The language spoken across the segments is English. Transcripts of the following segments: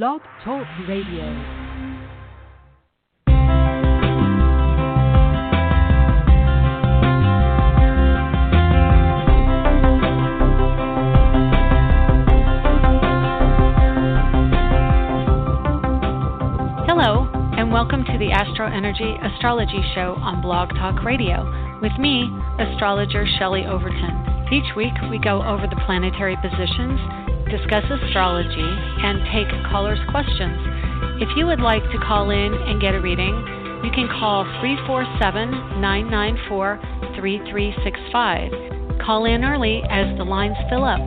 Blog Talk Radio. Welcome to the Astro Energy Astrology Show on Blog Talk Radio with me, astrologer Shelley Overton. Each week we go over the planetary positions, discuss astrology, and take callers' questions. If you would like to call in and get a reading, you can call 347-994-3365. Call in early as the lines fill up.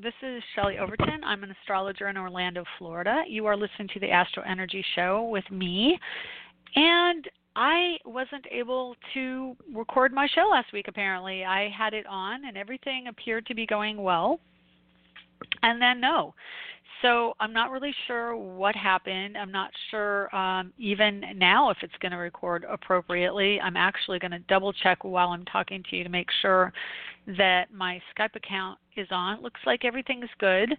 This is Shelley Overton. I'm an astrologer in Orlando, Florida. You are listening to the Astro Energy Show with me. And I wasn't able to record my show last week, apparently. I had it on, and everything appeared to be going well. And then no. So I'm not really sure what happened. I'm not sure even now if it's going to record appropriately. I'm actually going to double check while I'm talking to you to make sure that my Skype account is on. It looks like everything's good.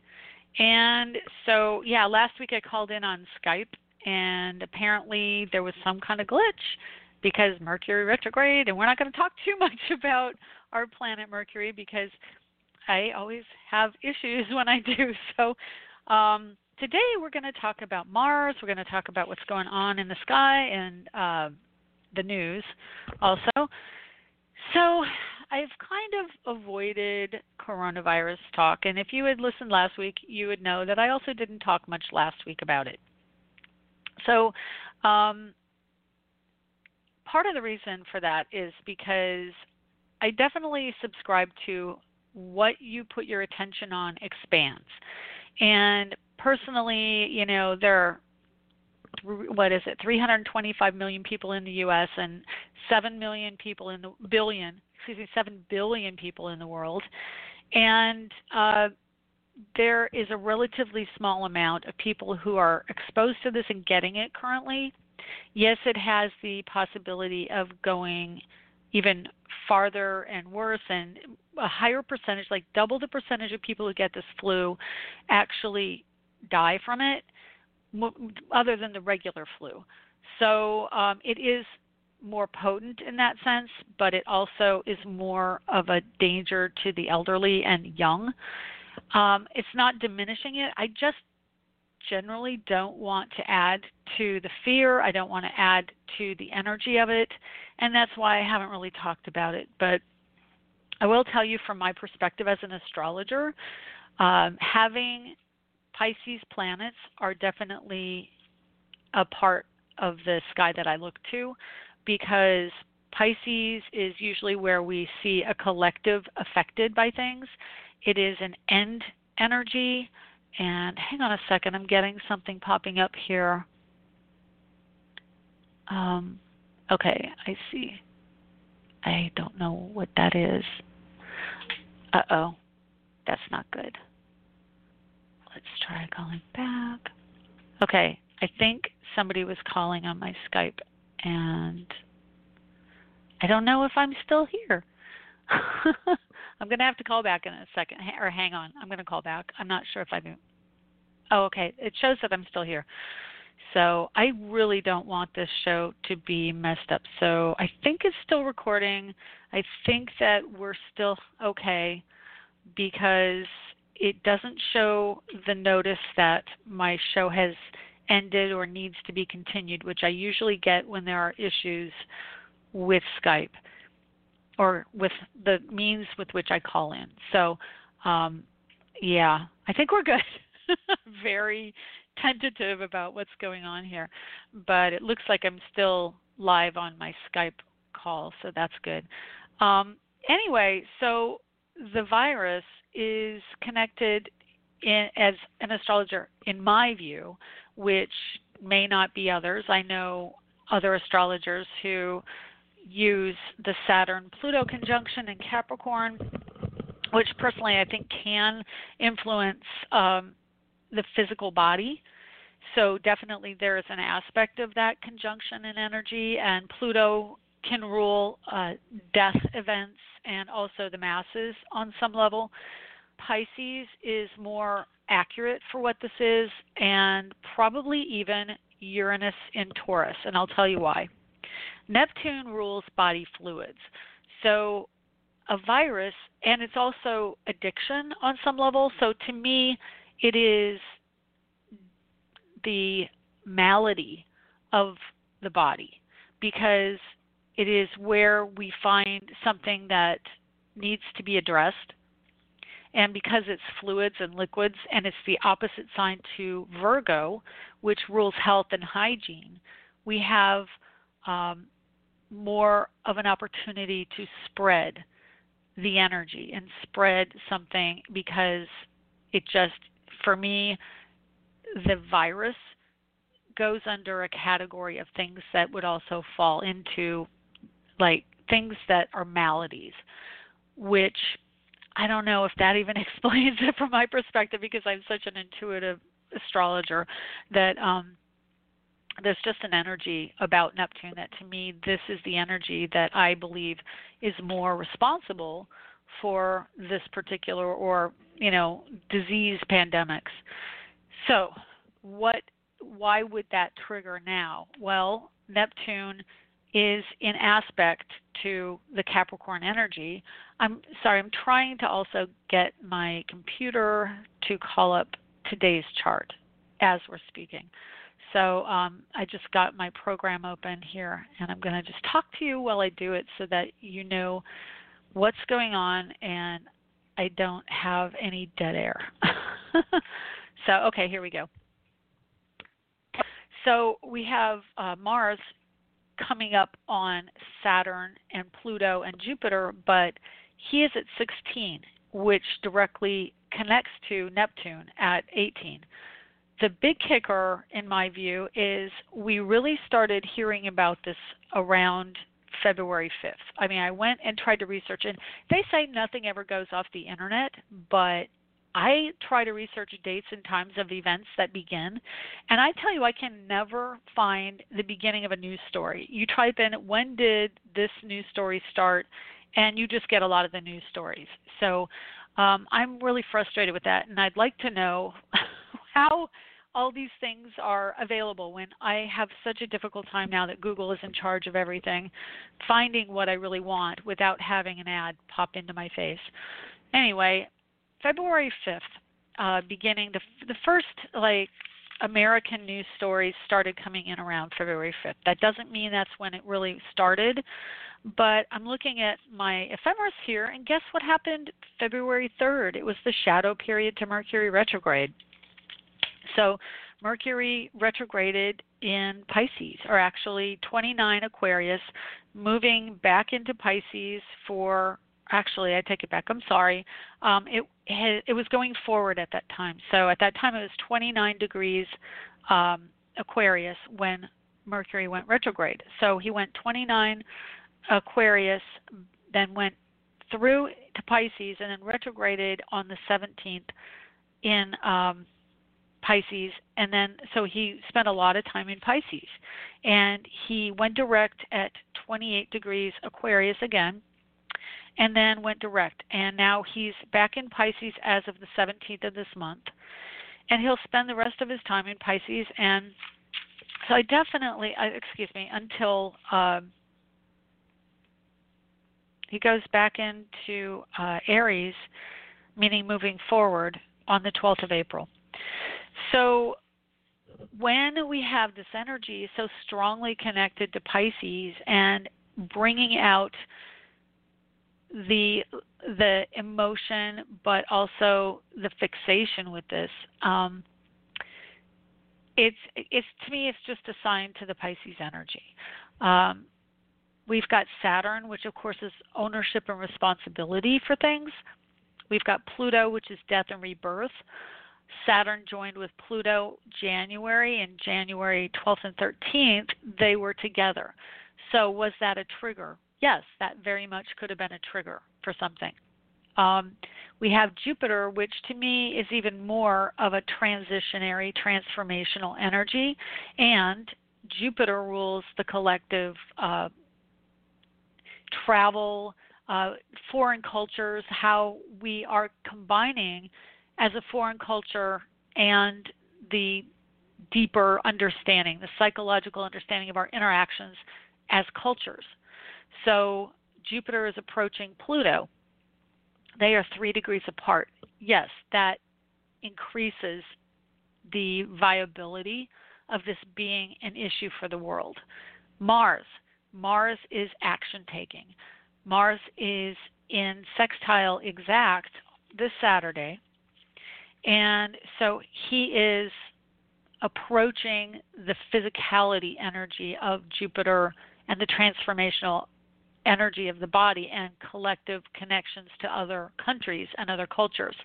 And so, yeah, last week I called in on Skype, and apparently there was some kind of glitch because Mercury retrograde, and we're not going to talk too much about our planet Mercury because I always have issues when I do. So today we're going to talk about Mars. We're going to talk about what's going on in the sky and the news also. So I've kind of avoided coronavirus talk. And if you had listened last week, you would know that I also didn't talk much last week about it. So part of the reason for that is because I definitely subscribe to what you put your attention on expands. And personally, you know, there are, 325 million people in the U.S. and 7 billion people in the world. And there is a relatively small amount of people who are exposed to this and getting it currently. Yes, it has the possibility of going even farther and worse, and a higher percentage, like double the percentage of people who get this flu actually die from it, other than the regular flu. So it is more potent in that sense, but it also is more of a danger to the elderly and young. It's not diminishing it. I just generally don't want to add to the fear. I don't want to add to the energy of it, and that's why I haven't really talked about it. But I will tell you from my perspective as an astrologer, having Pisces planets are definitely a part of the sky that I look to, because Pisces is usually where we see a collective affected by things. It is an end energy. And hang on a second, I'm getting something popping up here. Okay, I see. I don't know what that is. Uh-oh, that's not good. Let's try calling back. Okay, I think somebody was calling on my Skype, and I don't know if I'm still here. I'm going to have to call back in a second, or hang on. I'm going to call back. I'm not sure if I do. Oh, okay. It shows that I'm still here. So I really don't want this show to be messed up. So I think it's still recording. I think that we're still okay because it doesn't show the notice that my show has ended or needs to be continued, which I usually get when there are issues with Skype or with the means with which I call in. So, yeah, I think we're good. Very tentative about what's going on here. But it looks like I'm still live on my Skype call, so that's good. Anyway, so the virus is connected as an astrologer, in my view, which may not be others. I know other astrologers who use the Saturn-Pluto conjunction in Capricorn, which personally I think can influence the physical body. So definitely there is an aspect of that conjunction in energy, and Pluto can rule death events and also the masses on some level. Pisces is more accurate for what this is, and probably even Uranus in Taurus, and I'll tell you why. Neptune rules body fluids. So a virus, and it's also addiction on some level. So to me, it is the malady of the body, because it is where we find something that needs to be addressed. And because it's fluids and liquids, and it's the opposite sign to Virgo, which rules health and hygiene, we have more of an opportunity to spread the energy and spread something, because it just, for me, the virus goes under a category of things that would also fall into, like, things that are maladies, which I don't know if that even explains it from my perspective, because I'm such an intuitive astrologer that there's just an energy about Neptune that, to me, this is the energy that I believe is more responsible for this particular, or, you know, disease pandemics. So why would that trigger now? Well, Neptune is in aspect to the Capricorn energy. I'm sorry, I'm trying to also get my computer to call up today's chart as we're speaking. So I just got my program open here, and I'm going to just talk to you while I do it so that you know what's going on and I don't have any dead air. So, okay, here we go. So we have Mars coming up on Saturn and Pluto and Jupiter, but he is at 16, which directly connects to Neptune at 18. The big kicker, in my view, is we really started hearing about this around February 5th. I mean, I went and tried to research, and they say nothing ever goes off the internet, but I try to research dates and times of events that begin, and I tell you, I can never find the beginning of a news story. You type in, when did this news story start, and you just get a lot of the news stories. So I'm really frustrated with that, and I'd like to know how all these things are available when I have such a difficult time now that Google is in charge of everything, finding what I really want without having an ad pop into my face. Anyway, February 5th, beginning, the first, like, American news stories started coming in around February 5th. That doesn't mean that's when it really started, but I'm looking at my ephemeris here, and guess what happened February 3rd? It was the shadow period to Mercury retrograde. So Mercury retrograded in Pisces, or actually 29 Aquarius, moving back into Pisces for... Actually, I take it back. I'm sorry. It was going forward at that time. So at that time, it was 29 degrees Aquarius when Mercury went retrograde. So he went 29 Aquarius, then went through to Pisces, and then retrograded on the 17th in Pisces. And then so he spent a lot of time in Pisces. And he went direct at 28 degrees Aquarius again, and then went direct. And now he's back in Pisces as of the 17th of this month. And he'll spend the rest of his time in Pisces. And so I definitely, until he goes back into Aries, meaning moving forward on the 12th of April. So when we have this energy so strongly connected to Pisces and bringing out the emotion, but also the fixation with this. It's to me, it's just a sign to the Pisces energy. We've got Saturn, which of course is ownership and responsibility for things. We've got Pluto, which is death and rebirth. Saturn joined with Pluto January, and January 12th and 13th, they were together. So was that a trigger? Yes, that very much could have been a trigger for something. We have Jupiter, which to me is even more of a transitionary, transformational energy, and Jupiter rules the collective travel, foreign cultures, how we are combining as a foreign culture and the deeper understanding, the psychological understanding of our interactions as cultures. So Jupiter is approaching Pluto. They are 3 degrees apart. Yes, that increases the viability of this being an issue for the world. Mars is action-taking. Mars is in sextile exact this Saturday, and so he is approaching the physicality energy of Jupiter and the transformational energy of the body and collective connections to other countries and other cultures.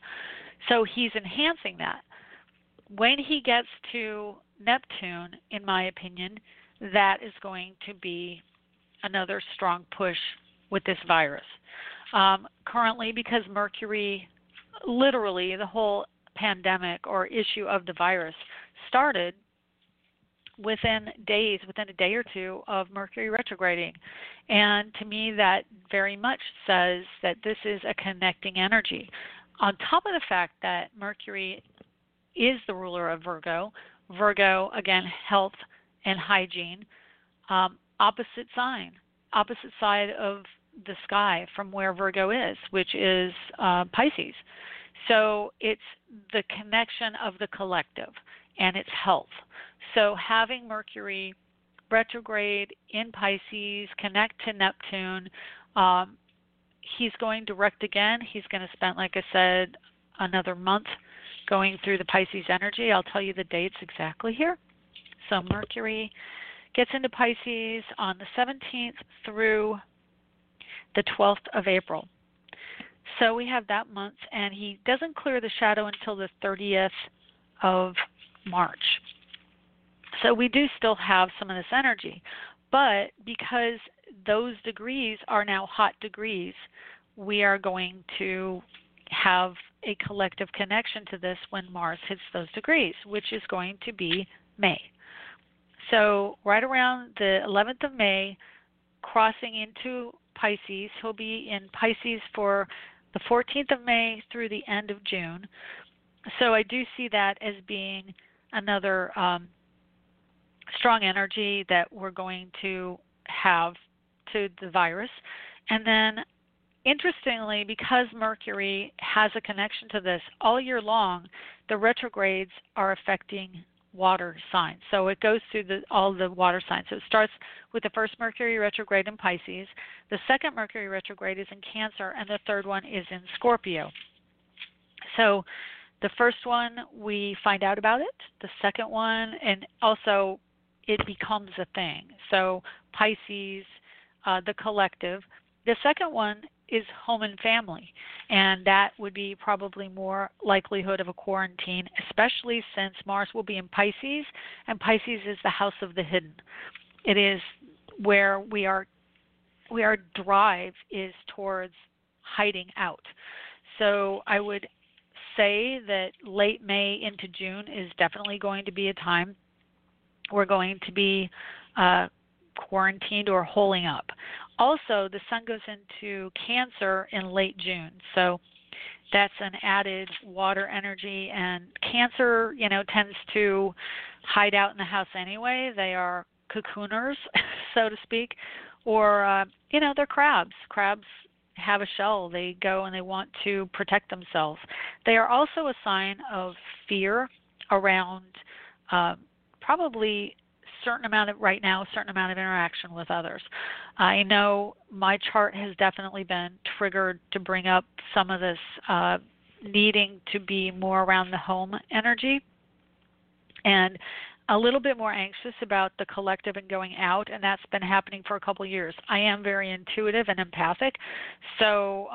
So he's enhancing that. When he gets to Neptune, in my opinion, that is going to be another strong push with this virus. Currently, because Mercury, literally the whole pandemic or issue of the virus started within a day or two of Mercury retrograding. And to me, that very much says that this is a connecting energy. On top of the fact that Mercury is the ruler of Virgo, Virgo, again, health and hygiene, opposite side of the sky from where Virgo is, which is Pisces. So it's the connection of the collective and its health. So having Mercury retrograde in Pisces, connect to Neptune, he's going direct again. He's going to spend, like I said, another month going through the Pisces energy. I'll tell you the dates exactly here. So Mercury gets into Pisces on the 17th through the 12th of April. So we have that month, and he doesn't clear the shadow until the 30th of March. So we do still have some of this energy, but because those degrees are now hot degrees, we are going to have a collective connection to this when Mars hits those degrees, which is going to be May. So right around the 11th of May, crossing into Pisces, he'll be in Pisces for the 14th of May through the end of June. So I do see that as being another strong energy that we're going to have to the virus. And then, interestingly, because Mercury has a connection to this all year long, the retrogrades are affecting water signs. So it goes through all the water signs. So it starts with the first Mercury retrograde in Pisces, the second Mercury retrograde is in Cancer, and the third one is in Scorpio. So the first one, we find out about it. The second one, and also it becomes a thing. So Pisces, the collective. The second one is home and family, and that would be probably more likelihood of a quarantine, especially since Mars will be in Pisces, and Pisces is the house of the hidden. It is where our drive is towards hiding out. So I would say that late May into June is definitely going to be a time we're going to be quarantined or holing up. Also, the sun goes into Cancer in late June, so that's an added water energy, and Cancer, tends to hide out in the house anyway. They are cocooners, so to speak, or, they're crabs. Crabs have a shell. They go and they want to protect themselves. They are also a sign of fear around probably certain amount of interaction with others. I know my chart has definitely been triggered to bring up some of this needing to be more around the home energy and a little bit more anxious about the collective and going out, and that's been happening for a couple of years. I am very intuitive and empathic, so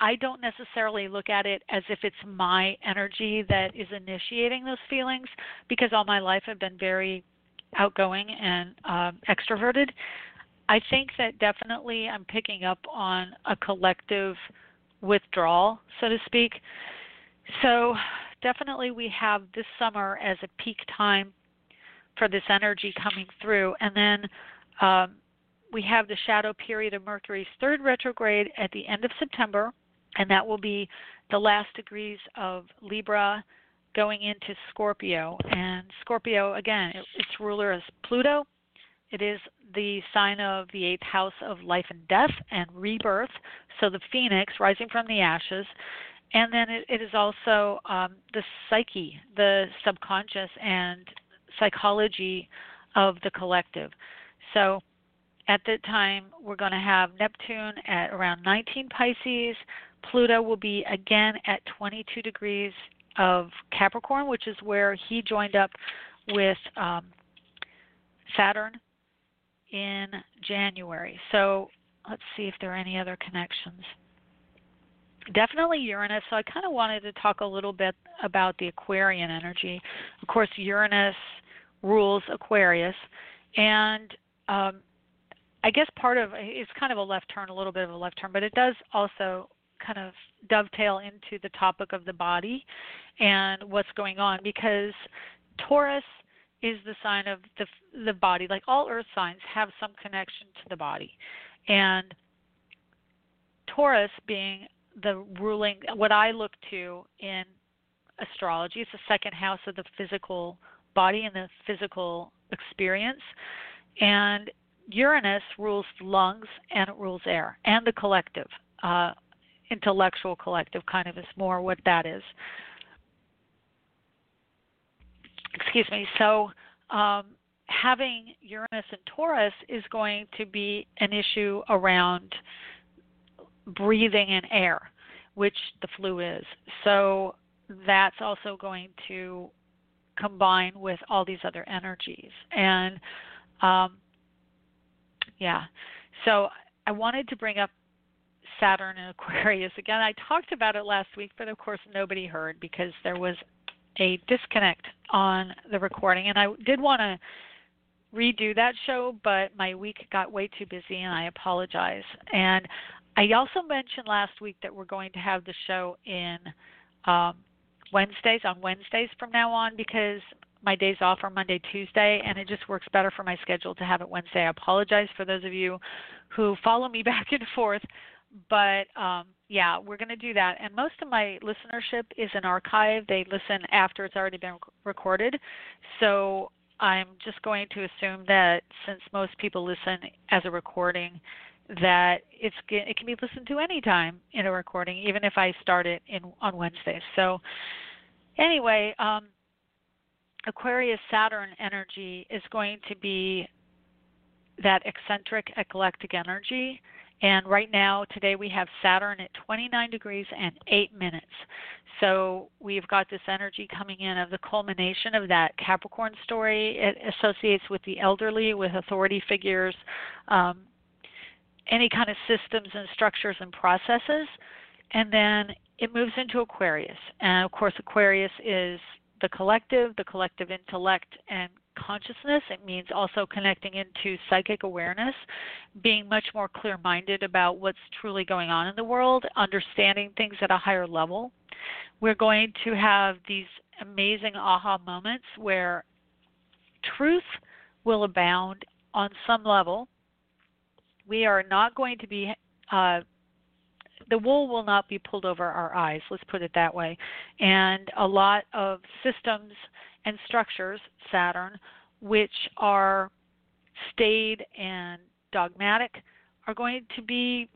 I don't necessarily look at it as if it's my energy that is initiating those feelings, because all my life I've been very outgoing and extroverted. I think that definitely I'm picking up on a collective withdrawal, so to speak. So definitely we have this summer as a peak time for this energy coming through. And then we have the shadow period of Mercury's third retrograde at the end of September, and that will be the last degrees of Libra going into Scorpio. And Scorpio, again, its ruler is Pluto. It is the sign of the eighth house of life and death and rebirth, so the phoenix rising from the ashes. And then it is also the psyche, the subconscious and psychology of the collective. So at that time, we're going to have Neptune at around 19 Pisces. Pluto will be again at 22 degrees of Capricorn, which is where he joined up with Saturn in January. So let's see if there are any other connections. Definitely Uranus. So I kind of wanted to talk a little bit about the Aquarian energy. Of course, Uranus rules Aquarius. And I guess part of it's kind of a left turn, a little bit of a left turn, but it does also kind of dovetail into the topic of the body and what's going on, because Taurus is the sign of the body. Like all earth signs have some connection to the body. And Taurus being the ruling, what I look to in astrology, it's the second house of the physical body and the physical experience. And Uranus rules lungs, and it rules air and the collective, intellectual collective kind of is more what that is. Excuse me. So having Uranus and Taurus is going to be an issue around breathing in air, which the flu is. So that's also going to combine with all these other energies. And so I wanted to bring up Saturn and Aquarius. Again, I talked about it last week, but of course nobody heard because there was a disconnect on the recording. And I did want to redo that show, but my week got way too busy and I apologize. And I also mentioned last week that we're going to have the show in Wednesdays from now on, because my days off are Monday, Tuesday, and it just works better for my schedule to have it Wednesday. I apologize for those of you who follow me back and forth, but we're going to do that. And most of my listenership is an archive. They listen after it's already been recorded. So I'm just going to assume that since most people listen as a recording, that it can be listened to anytime in a recording, even if I start it on Wednesdays. So anyway, Aquarius Saturn energy is going to be that eccentric, eclectic energy. And right now, today, we have Saturn at 29 degrees and 8 minutes. So we've got this energy coming in of the culmination of that Capricorn story. It associates with the elderly, with authority figures, any kind of systems and structures and processes, and then it moves into Aquarius. And, of course, Aquarius is the collective intellect and consciousness. It means also connecting into psychic awareness, being much more clear-minded about what's truly going on in the world, understanding things at a higher level. We're going to have these amazing aha moments where truth will abound on some level. We are not going to be, the wool will not be pulled over our eyes, let's put it that way. And a lot of systems and structures, Saturn, which are staid and dogmatic, are going to be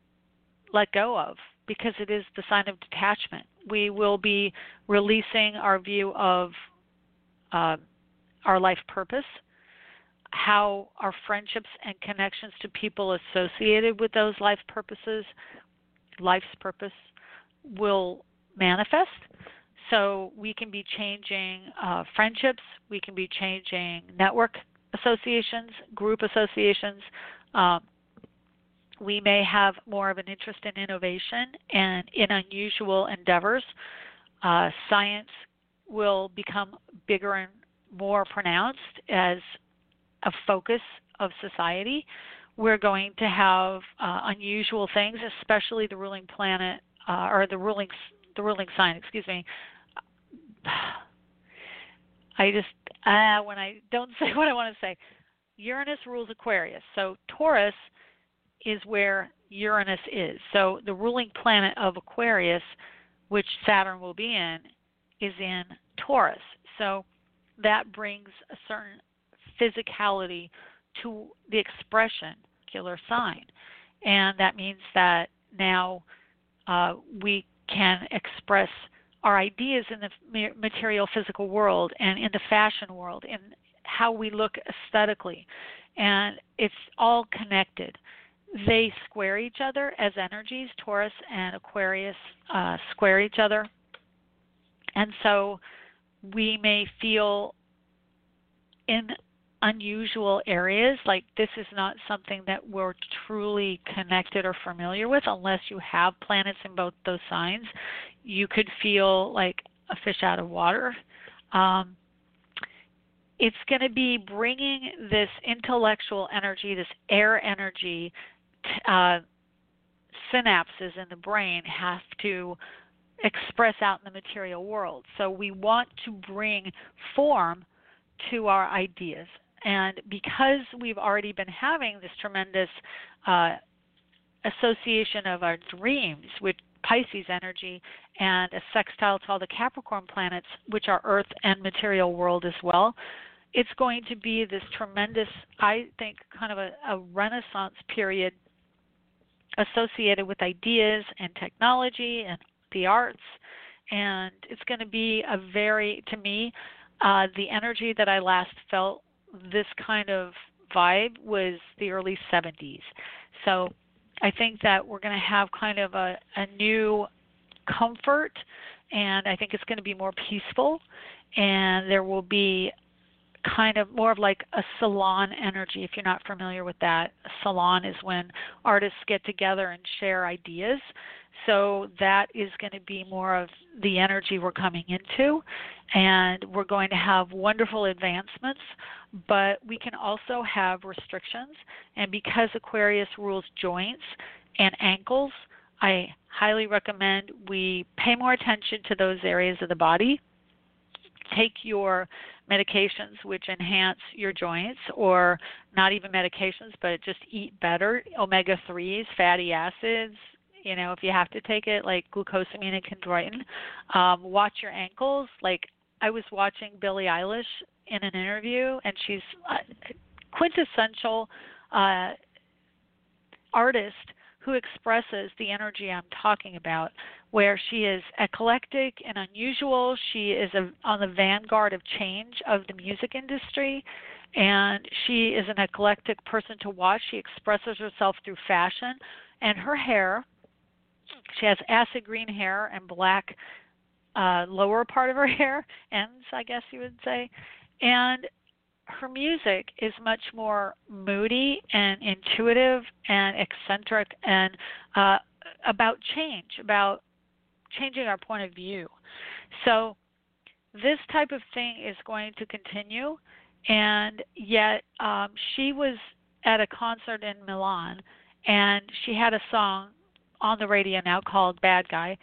let go of because it is the sign of detachment. We will be releasing our view of our life purpose, how our friendships and connections to people associated with those life purposes, life's purpose, will manifest. So we can be changing friendships, we can be changing network associations, group associations, we may have more of an interest in innovation and in unusual endeavors. Science will become bigger and more pronounced as a focus of society. We're going to have unusual things, especially the ruling planet or the ruling sign. Excuse me. I just when I don't say what I want to say. Uranus rules Aquarius, so Taurus is where Uranus is. So the ruling planet of Aquarius, which Saturn will be in, is in Taurus. So that brings a certain physicality to the expression, killer sign. And that means that now we can express our ideas in the material physical world and in the fashion world, in how we look aesthetically. And it's all connected. They square each other as energies. Taurus and Aquarius square each other. And so we may feel in unusual areas, like this is not something that we're truly connected or familiar with unless you have planets in both those signs. You could feel like a fish out of water. It's going to be bringing this intellectual energy, this air energy. Synapses in the brain have to express out in the material world. So we want to bring form to our ideas. And because we've already been having this tremendous association of our dreams with Pisces energy and a sextile to all the Capricorn planets, which are Earth and material world as well, it's going to be this tremendous, I think, kind of a renaissance period associated with ideas and technology and the arts. And it's going to be a very, to me, the energy that I last felt this kind of vibe was the early 70s. So I think that we're going to have kind of a new comfort, and I think it's going to be more peaceful, and there will be kind of more of like a salon energy. If you're not familiar with that, a salon is when artists get together and share ideas. So that is going to be more of the energy we're coming into, and we're going to have wonderful advancements, but we can also have restrictions. And because Aquarius rules joints and ankles, I highly recommend we pay more attention to those areas of the body. Take your medications which enhance your joints, or not even medications, but just eat better, omega-3s, fatty acids, you know, if you have to take it, like glucosamine and chondroitin. Watch your ankles. Like I was watching Billie Eilish in an interview, and she's a quintessential artist who expresses the energy I'm talking about, where she is eclectic and unusual. She is on the vanguard of change of the music industry, and she is an eclectic person to watch. She expresses herself through fashion, and her hair, she has acid green hair and black lower part of her hair, ends, I guess you would say, and her music is much more moody and intuitive and eccentric and about change, about changing our point of view. So this type of thing is going to continue, and yet she was at a concert in Milan, and she had a song on the radio now called Bad Guy.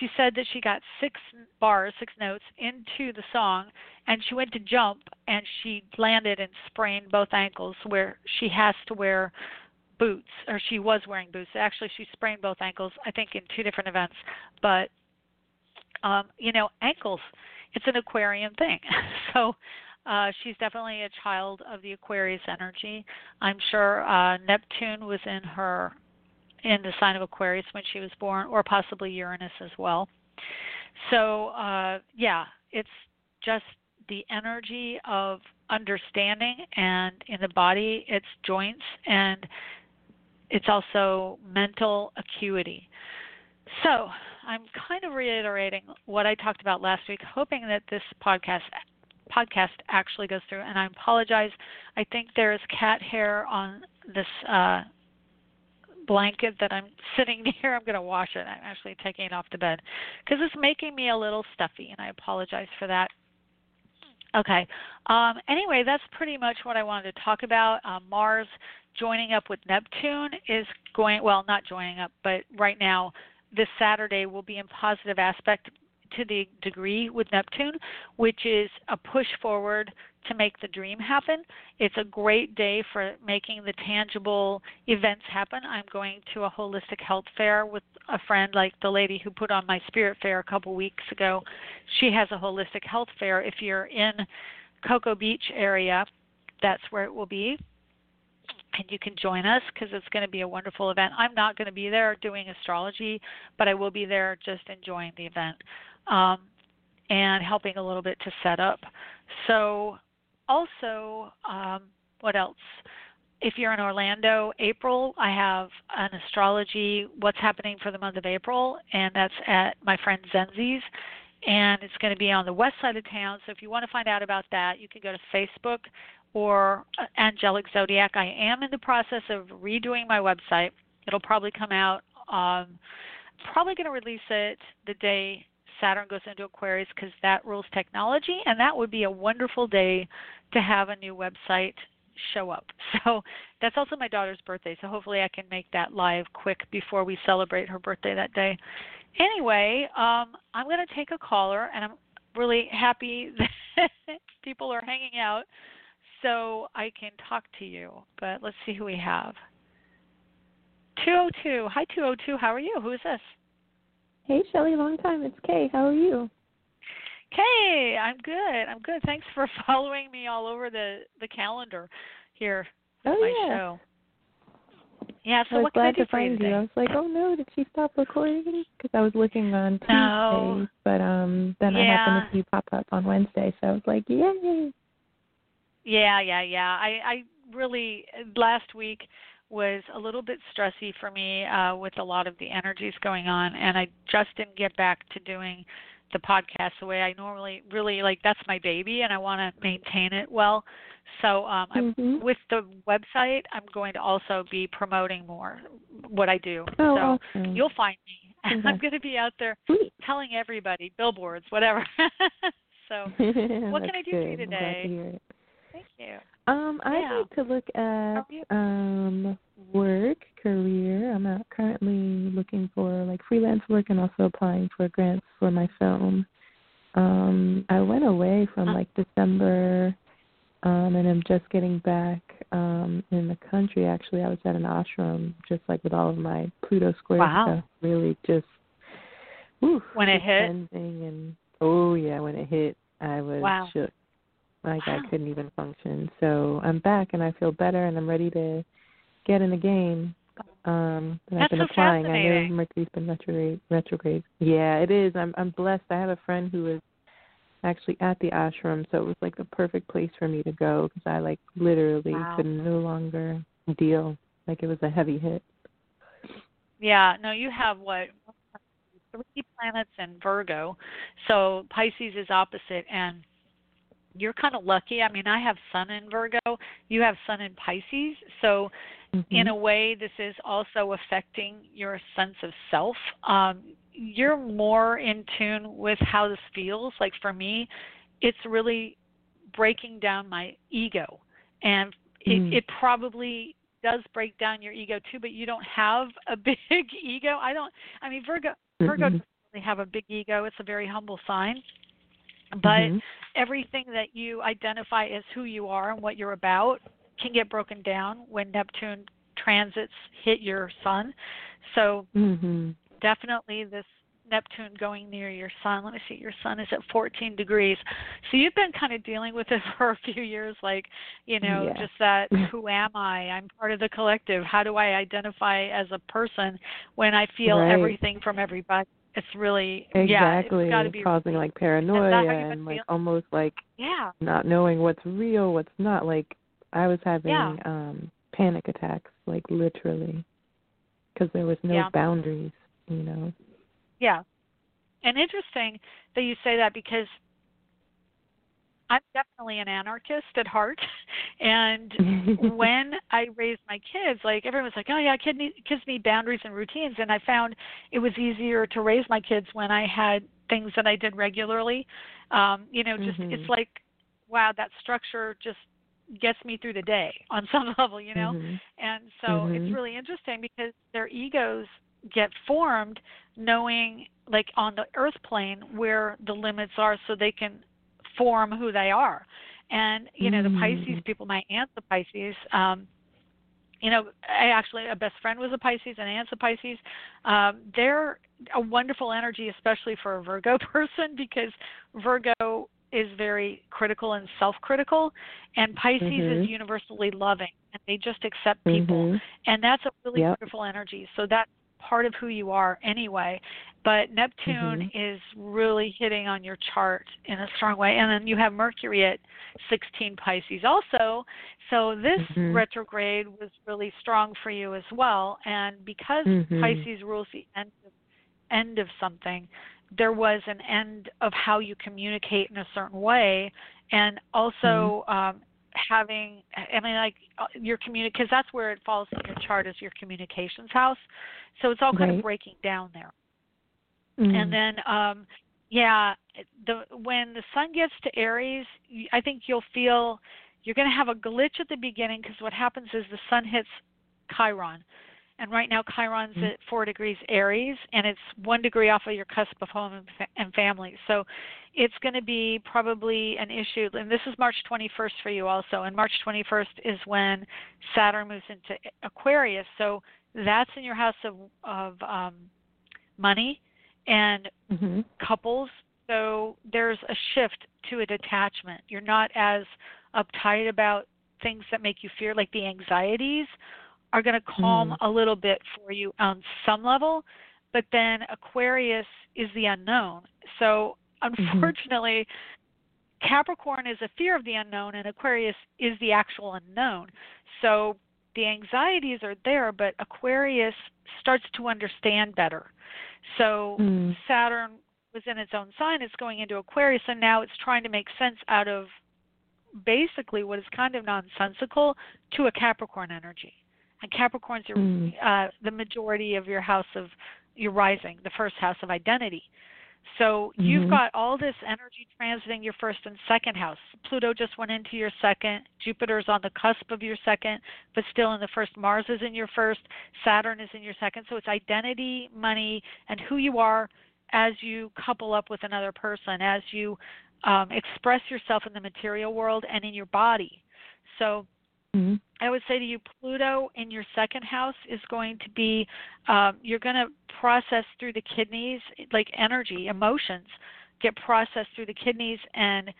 She said that she got six notes into the song, and she went to jump, and she landed and sprained both ankles, where she has to wear boots, or she was wearing boots. Actually, she sprained both ankles, I think, in two different events. But, you know, ankles, it's an Aquarian thing. So she's definitely a child of the Aquarius energy. I'm sure Neptune was in the sign of Aquarius when she was born, or possibly Uranus as well. So, yeah, it's just the energy of understanding, and in the body, it's joints, and it's also mental acuity. So I'm kind of reiterating what I talked about last week, hoping that this podcast actually goes through, and I apologize. I think there is cat hair on this blanket that I'm sitting near. I'm going to wash it. I'm actually taking it off the bed because it's making me a little stuffy, and I apologize for that. Okay. Anyway, that's pretty much what I wanted to talk about. Mars joining up with Neptune is going, well, not joining up, but right now this Saturday will be in positive aspect to the degree with Neptune, which is a push forward to make the dream happen. It's a great day for making the tangible events happen. I'm going to a holistic health fair with a friend, like the lady who put on my spirit fair a couple weeks ago. She has a holistic health fair. If you're in Cocoa Beach area, that's where it will be. And you can join us because it's going to be a wonderful event. I'm not going to be there doing astrology, but I will be there just enjoying the event and helping a little bit to set up. So also, what else? If you're in Orlando, April, I have an astrology, what's happening for the month of April, and that's at my friend Zenzi's. And it's going to be on the west side of town. So if you want to find out about that, you can go to Facebook or Angelic Zodiac. I am in the process of redoing my website. It'll probably come out. Probably going to release it the day Saturn goes into Aquarius because that rules technology, and that would be a wonderful day to have a new website show up. So that's also my daughter's birthday, so hopefully I can make that live quick before we celebrate her birthday that day. Anyway, I'm going to take a caller, and I'm really happy that people are hanging out so I can talk to you. But let's see who we have. 202. Hi, 202. How are you? Who is this? Hey, Shelley, long time. It's Kay. How are you? Kay, I'm good. I'm good. Thanks for following me all over the calendar here with my show. Yeah, so what can I do for you today? I was like, oh, no, did she stop recording? Because I was looking on Tuesday, but then I happened to see you pop up on Wednesday, so I was like, yay. Yeah. I really, last week was a little bit stressy for me with a lot of the energies going on, and I just didn't get back to doing the podcast the way I normally really like. That's my baby, and I want to maintain it well. So I'm, with the website, I'm going to also be promoting more what I do. Oh, so awesome. You'll find me. Okay. I'm going to be out there telling everybody, billboards, whatever. So what can I do for you today? Thank you. I'd like to look at work, career. I'm out currently looking for like freelance work and also applying for grants for my film. I went away from like December, and I'm just getting back in the country. Actually, I was at an ashram just like with all of my Pluto square stuff. Really just when it hit. And, when it hit, I was shook. Like I couldn't even function. So I'm back and I feel better and I'm ready to get in the game. And I've been applying. I know Mercury's been retrograde. Yeah, it is. I'm blessed. I have a friend who was actually at the ashram, so it was like the perfect place for me to go because I like literally could no longer deal. Like it was a heavy hit. Yeah. No, you have what? 3 planets in Virgo. So Pisces is opposite, and you're kind of lucky. I mean, I have sun in Virgo. You have sun in Pisces. So in a way, this is also affecting your sense of self. You're more in tune with how this feels. Like for me, it's really breaking down my ego. And it probably does break down your ego too, but you don't have a big ego. Virgo doesn't really have a big ego. It's a very humble sign. But everything that you identify as who you are and what you're about can get broken down when Neptune transits hit your sun. So definitely this Neptune going near your sun. Let me see. Your sun is at 14 degrees. So you've been kind of dealing with it for a few years, like, you know, just that who am I? I'm part of the collective. How do I identify as a person when I feel everything from everybody? It's really, it's got to be causing like paranoia and like almost like not knowing what's real, what's not. Like I was having panic attacks, like literally, because there was no boundaries, you know. Yeah. And interesting that you say that because I'm definitely an anarchist at heart, And when I raised my kids, like everyone was like, oh yeah, kids need boundaries and routines. And I found it was easier to raise my kids when I had things that I did regularly. It's like, wow, that structure just gets me through the day on some level, you know? Mm-hmm. And so it's really interesting because their egos get formed knowing like on the earth plane where the limits are so they can form who they are. And, you know, the Pisces people, my aunt's a Pisces, a best friend was a Pisces and aunt's a Pisces. They're a wonderful energy, especially for a Virgo person, because Virgo is very critical and self-critical, and Pisces is universally loving, and they just accept people. And that's a really beautiful energy. So that's part of who you are anyway. But Neptune is really hitting on your chart in a strong way. And then you have Mercury at 16 Pisces also. So this retrograde was really strong for you as well. And because Pisces rules the end of something, there was an end of how you communicate in a certain way. And also because that's where it falls in your chart is your communications house. So it's all kind of breaking down there. And then, when the sun gets to Aries, I think you'll feel you're going to have a glitch at the beginning because what happens is the sun hits Chiron. And right now Chiron's at 4 degrees Aries, and it's 1 degree off of your cusp of home and family. So it's going to be probably an issue. And this is March 21st for you also. And March 21st is when Saturn moves into Aquarius. So that's in your house of money and couples. So there's a shift to a detachment. You're not as uptight about things that make you fear, like the anxieties are going to calm a little bit for you on some level, but then Aquarius is the unknown. So unfortunately, Capricorn is a fear of the unknown and Aquarius is the actual unknown. So the anxieties are there, but Aquarius starts to understand better. So Saturn was in its own sign. It's going into Aquarius, and now it's trying to make sense out of basically what is kind of nonsensical to a Capricorn energy. And Capricorn's the majority of your house of your rising, the first house of identity. So you've got all this energy transiting your first and second house. Pluto just went into your second. Jupiter's on the cusp of your second, but still in the first. Mars is in your first. Saturn is in your second. So it's identity, money, and who you are as you couple up with another person, as you express yourself in the material world and in your body. So I would say to you, Pluto in your second house is going to be, you're going to process through the kidneys, like energy, emotions get processed through the kidneys, and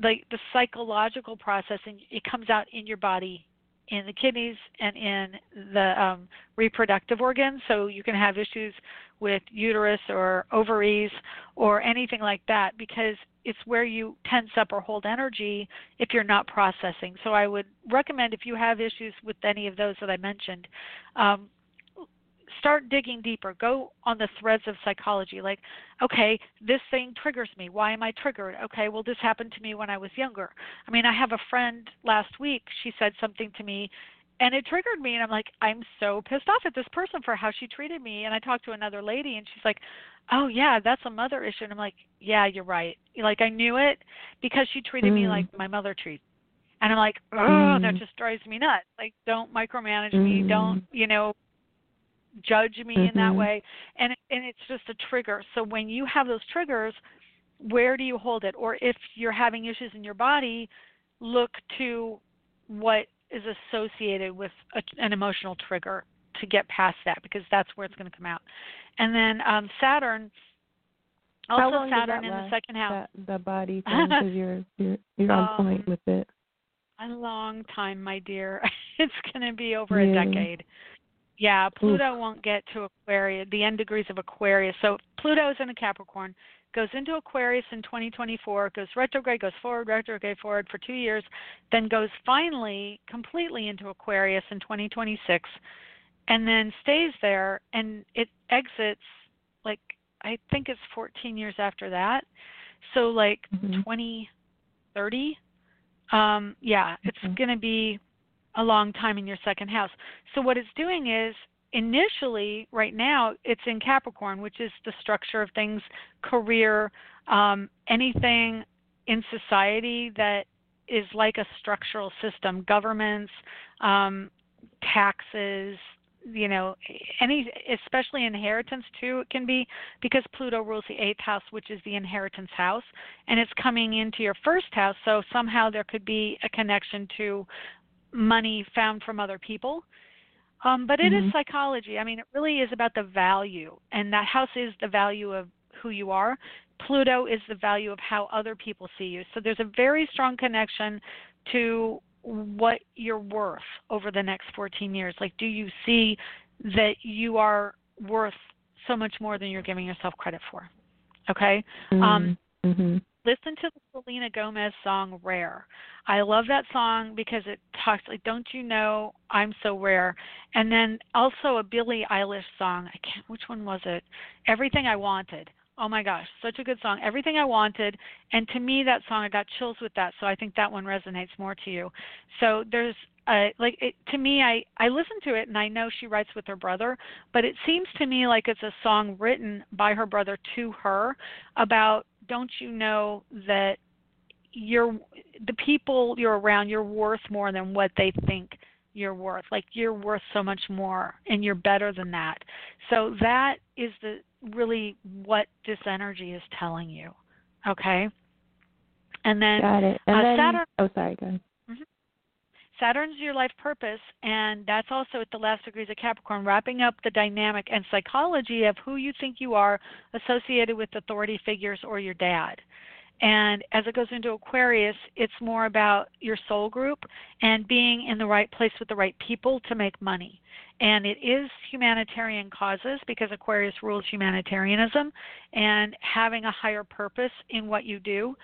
like the psychological processing, it comes out in your body, in the kidneys and in the reproductive organs. So you can have issues with uterus or ovaries or anything like that because it's where you tense up or hold energy if you're not processing. So I would recommend if you have issues with any of those that I mentioned, start digging deeper. Go on the threads of psychology, like, okay, this thing triggers me. Why am I triggered? Okay, well, this happened to me when I was younger. I mean, I have a friend last week, she said something to me, and it triggered me, and I'm like, I'm so pissed off at this person for how she treated me. And I talked to another lady, and she's like, oh, yeah, that's a mother issue. And I'm like, yeah, you're right. Like, I knew it because she treated me like my mother treats. And I'm like, oh, that just drives me nuts. Like, don't micromanage me. Don't, judge me in that way. And it's just a trigger. So when you have those triggers, where do you hold it? Or if you're having issues in your body, look to what is associated with an emotional trigger to get past that, because that's where it's going to come out. And then Saturn, also Saturn in the second house. The body thing, because you're on point with it. A long time, my dear. It's going to be over a decade. Yeah, Pluto won't get to Aquarius, the end degrees of Aquarius. So Pluto's in a Capricorn, goes into Aquarius in 2024, goes retrograde, goes forward, retrograde, forward for 2 years, then goes finally completely into Aquarius in 2026, and then stays there, and it exits, like, I think it's 14 years after that. So, like, 2030, It's going to be a long time in your second house. So what it's doing is, initially, right now, it's in Capricorn, which is the structure of things, career, anything in society that is like a structural system, governments, taxes, especially inheritance too, it can be, because Pluto rules the 8th house, which is the inheritance house, and it's coming into your first house, so somehow there could be a connection to money found from other people. But it is psychology. I mean, it really is about the value, and that house is the value of who you are. Pluto is the value of how other people see you. So there's a very strong connection to what you're worth over the next 14 years. Like, do you see that you are worth so much more than you're giving yourself credit for? Okay? Listen to the Selena Gomez song, Rare. I love that song because it talks, like, don't you know I'm so rare? And then also a Billie Eilish song. Which one was it? Everything I Wanted. Oh, my gosh, such a good song. Everything I Wanted. And to me, that song, I got chills with that, so I think that one resonates more to you. So there's, to me, I listen to it, and I know she writes with her brother, but it seems to me like it's a song written by her brother to her about, don't you know that the people you're around, you're worth more than what they think you're worth. Like, you're worth so much more, and you're better than that. So that is really what this energy is telling you, okay? And then, Saturn. Oh, sorry, go ahead. Saturn's your life purpose, and that's also at the last degrees of Capricorn, wrapping up the dynamic and psychology of who you think you are associated with authority figures or your dad. And as it goes into Aquarius, it's more about your soul group and being in the right place with the right people to make money. And it is humanitarian causes, because Aquarius rules humanitarianism and having a higher purpose in what you do.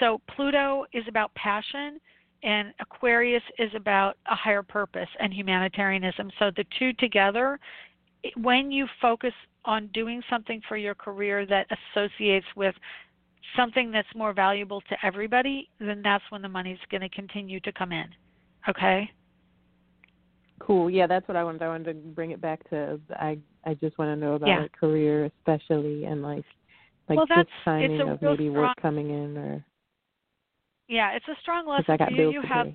So Pluto is about passion, and Aquarius is about a higher purpose and humanitarianism. So the two together, when you focus on doing something for your career that associates with something that's more valuable to everybody, then that's when the money's going to continue to come in. Okay? Cool. Yeah, that's what I wanted. I wanted to bring it back to, I just want to know about like career especially, and like just timing of maybe work coming in or... Yeah, it's a strong lesson for you. You have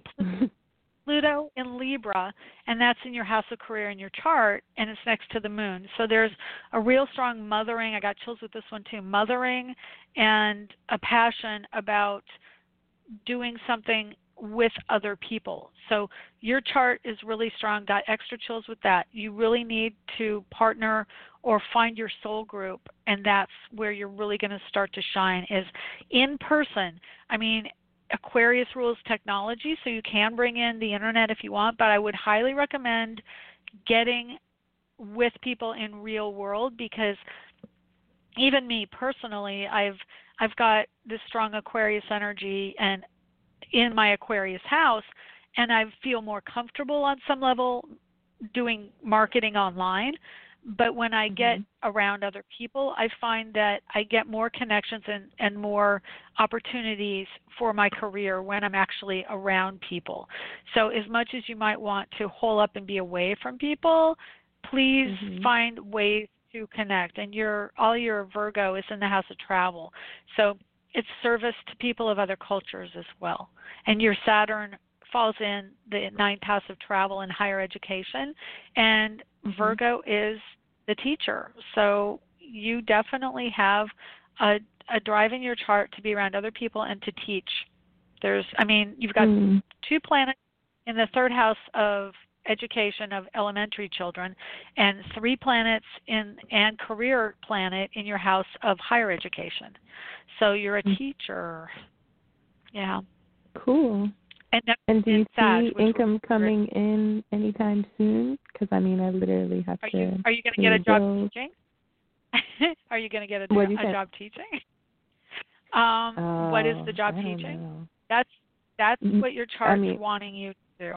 Pluto in Libra, and that's in your house of career in your chart, and it's next to the moon. So there's a real strong mothering. I got chills with this one too. Mothering and a passion about doing something with other people. So your chart is really strong. Got extra chills with that. You really need to partner or find your soul group, and that's where you're really going to start to shine is in person. I mean, Aquarius rules technology, so you can bring in the internet if you want, but I would highly recommend getting with people in real world, because even me personally, I've got this strong Aquarius energy and in my Aquarius house, and I feel more comfortable on some level doing marketing online. But when I get around other people, I find that I get more connections and more opportunities for my career when I'm actually around people. So as much as you might want to hole up and be away from people, please find ways to connect. And all your Virgo is in the house of travel. So it's service to people of other cultures as well. And your Saturn falls in the 9th house of travel and higher education, and Virgo is the teacher. So you definitely have a drive in your chart to be around other people and to teach. You've got two planets in the 3rd house of education of elementary children, and 3 planets and career planet in your house of higher education. So you're a teacher. Yeah. Cool. And do you see income coming in anytime soon? Because, I literally have to... Are you going to get a job teaching? Are you going to get a job teaching? What is the job teaching? Know. That's what your chart's wanting you to do.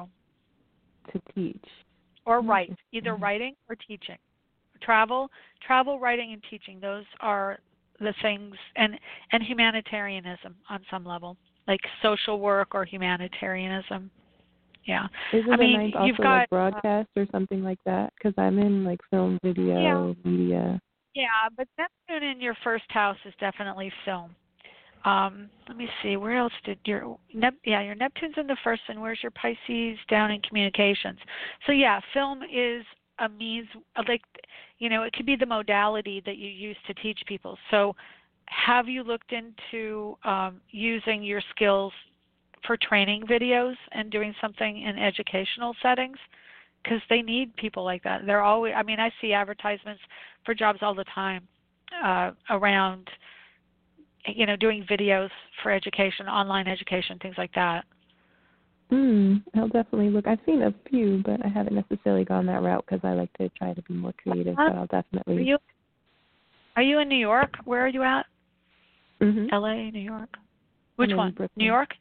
To teach. Or write. Either writing or teaching. Travel, writing, and teaching. Those are the things. And humanitarianism on some level. like social work or humanitarianism. Yeah. Isn't I mean, the ninth also got, like broadcast or something like that? Because I'm in like film, video, media. Yeah, but Neptune in your first house is definitely film. Let me see. Where else did your Neptune's in the first, and where's your Pisces? Down in communications. So yeah, film is a means, like, you know, it could be the modality that you use to teach people. So have you looked into using your skills for training videos and doing something in educational settings? Because they need people like that. They're always. I mean, I see advertisements for jobs all the time around, you know, doing videos for education, online education, things like that. I'll definitely look. I've seen a few, but I haven't necessarily gone that route because I like to try to be more creative, so I'll definitely. Are you in New York? Where are you at? Mm-hmm. LA, New York. Which one? Brooklyn. New York?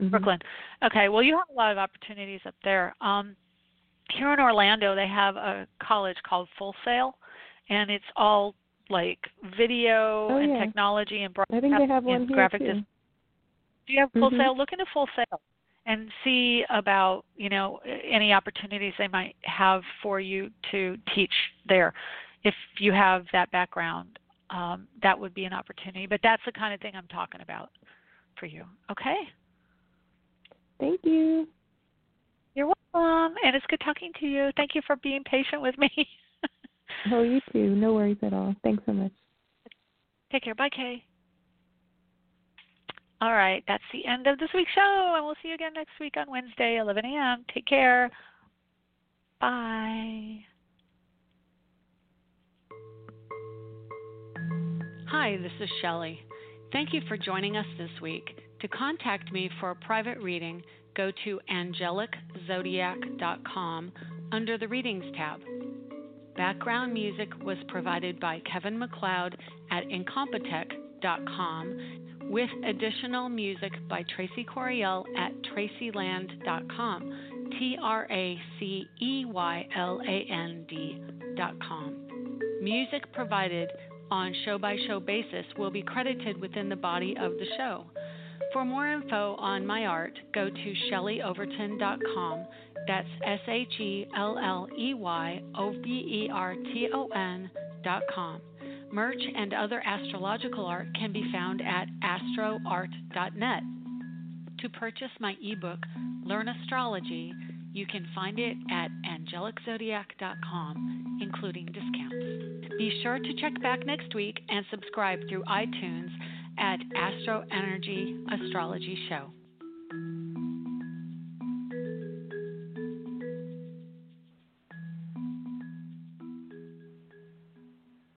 Mm-hmm. Brooklyn. Okay, well, you have a lot of opportunities up there. Here in Orlando, they have a college called Full Sail, and it's all like video and technology and broadcast. I think they have one here graphic too. Do you have Full Sail? Look into Full Sail and see about, you know, any opportunities they might have for you to teach there. If you have that background, that would be an opportunity. But that's the kind of thing I'm talking about for you. Okay? Thank you. You're welcome. And it's good talking to you. Thank you for being patient with me. Oh, you too. No worries at all. Thanks so much. Take care. Bye, Kay. All right. That's the end of this week's show, and we'll see you again next week on Wednesday, 11 a.m. Take care. Bye. Hi, this is Shelley. Thank you for joining us this week. To contact me for a private reading, go to angeliczodiac.com under the Readings tab. Background music was provided by Kevin MacLeod at incompetech.com, with additional music by Tracy Coriel at tracyland.com, TRACEYLAND.com. Music provided on show-by-show basis will be credited within the body of the show. For more info on my art, go to ShelleyOverton.com. That's ShelleyOverton.com. Merch and other astrological art can be found at AstroArt.net. To purchase my ebook, Learn Astrology, you can find it at AngelicZodiac.com, including discounts. Be sure to check back next week and subscribe through iTunes at Astro Energy Astrology Show.